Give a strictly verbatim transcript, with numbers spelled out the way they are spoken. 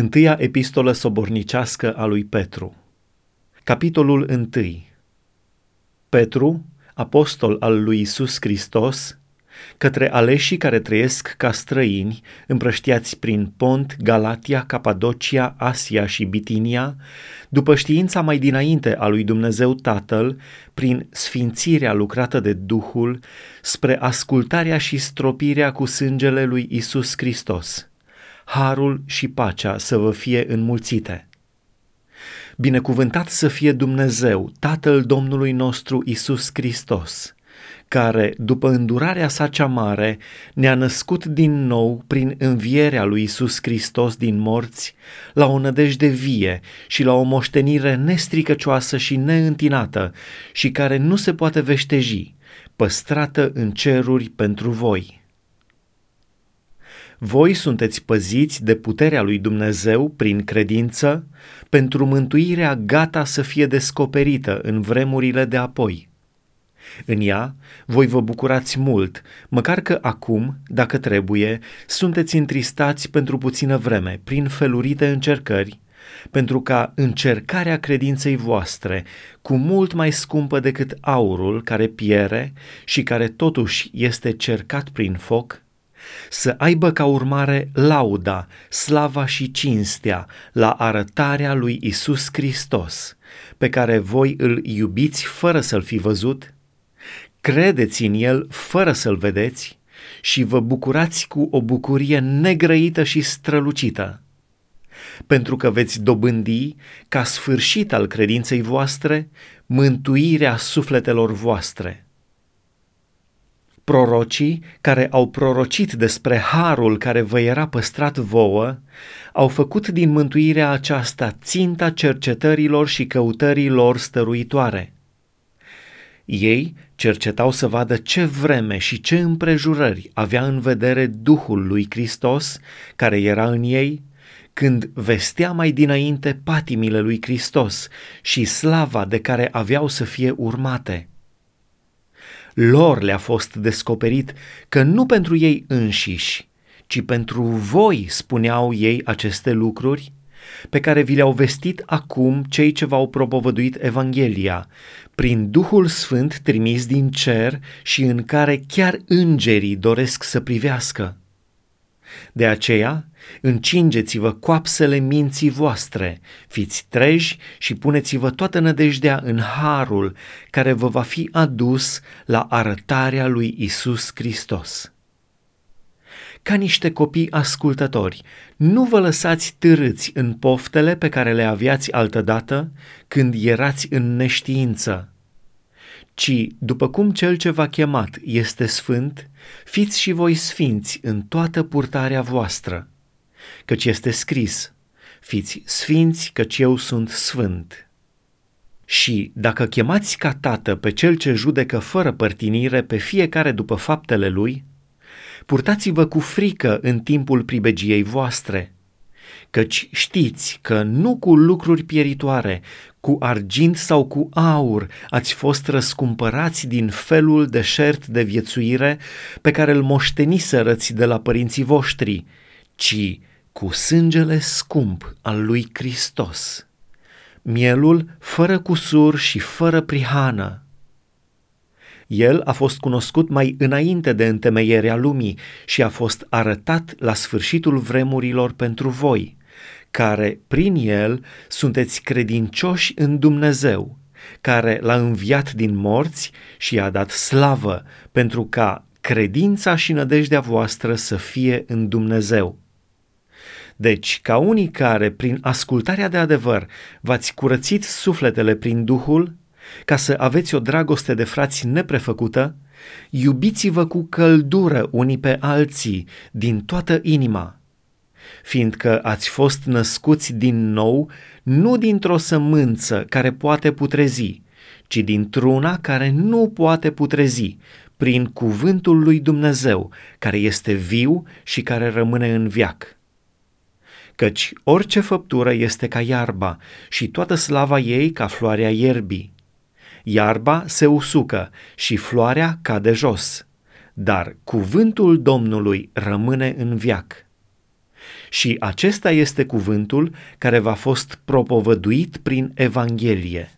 Întâia epistolă sobornicească a lui Petru. Capitolul unu. Petru, apostol al lui Iisus Hristos, către aleșii care trăiesc ca străini, împrăștiați prin Pont, Galatia, Capadocia, Asia și Bitinia, după știința mai dinainte a lui Dumnezeu Tatăl, prin sfințirea lucrată de Duhul, spre ascultarea și stropirea cu sângele lui Iisus Hristos. Harul și pacea să vă fie înmulțite. Binecuvântat să fie Dumnezeu, Tatăl Domnului nostru Iisus Hristos, care, după îndurarea sa cea mare, ne-a născut din nou prin învierea lui Iisus Hristos din morți, la o nădejde vie și la o moștenire nestricăcioasă și neîntinată și care nu se poate veșteji, păstrată în ceruri pentru voi. Voi sunteți păziți de puterea lui Dumnezeu prin credință pentru mântuirea gata să fie descoperită în vremurile de apoi. În ea voi vă bucurați mult, măcar că acum, dacă trebuie, sunteți întristați pentru puțină vreme, prin felurite încercări, pentru ca încercarea credinței voastre, cu mult mai scumpă decât aurul care piere și care totuși este cercat prin foc, să aibă ca urmare lauda, slava și cinstea la arătarea lui Iisus Hristos, pe care voi îl iubiți fără să-l fi văzut, credeți în el fără să-l vedeți și vă bucurați cu o bucurie negrăită și strălucită, pentru că veți dobândi, ca sfârșit al credinței voastre, mântuirea sufletelor voastre. Prorocii care au prorocit despre harul care vă era păstrat vouă, au făcut din mântuirea aceasta ținta cercetărilor și căutărilor stăruitoare. Ei cercetau să vadă ce vreme și ce împrejurări avea în vedere Duhul lui Hristos, care era în ei, când vestea mai dinainte patimile lui Hristos și slava de care aveau să fie urmate. Lor le-a fost descoperit că nu pentru ei înșiși, ci pentru voi spuneau ei aceste lucruri, pe care vi le-au vestit acum cei ce v-au propovăduit Evanghelia, prin Duhul Sfânt trimis din cer și în care chiar îngerii doresc să privească. De aceea, încingeți-vă coapsele minții voastre, fiți treji și puneți-vă toată nădejdea în harul care vă va fi adus la arătarea lui Iisus Hristos. Ca niște copii ascultători, nu vă lăsați târâți în poftele pe care le aveați altădată când erați în neștiință, ci, după cum cel ce v-a chemat este sfânt, fiți și voi sfinți în toată purtarea voastră, căci este scris, fiți sfinți căci eu sunt sfânt. Și dacă chemați ca tată pe cel ce judecă fără părtinire pe fiecare după faptele lui, purtați-vă cu frică în timpul pribegiei voastre, căci știți că nu cu lucruri pieritoare, cu argint sau cu aur ați fost răscumpărați din felul deșert de viețuire pe care îl moștenisărăți de la părinții voștri, ci cu sângele scump al lui Hristos, mielul fără cusur și fără prihană. El a fost cunoscut mai înainte de întemeierea lumii și a fost arătat la sfârșitul vremurilor pentru voi, care, prin el, sunteți credincioși în Dumnezeu, care l-a înviat din morți și i-a dat slavă, pentru ca credința și nădejdea voastră să fie în Dumnezeu. Deci, ca unii care, prin ascultarea de adevăr, v-ați curățit sufletele prin Duhul, ca să aveți o dragoste de frați neprefăcută, iubiți-vă cu căldură unii pe alții, din toată inima, fiindcă ați fost născuți din nou, nu dintr-o sămânță care poate putrezi, ci dintr-una care nu poate putrezi, prin cuvântul lui Dumnezeu, care este viu și care rămâne în veac. Căci orice făptură este ca iarba și toată slava ei ca floarea ierbii. Iarba se usucă și floarea cade jos, dar cuvântul Domnului rămâne în veac. Și acesta este cuvântul care v-a fost propovăduit prin Evanghelie.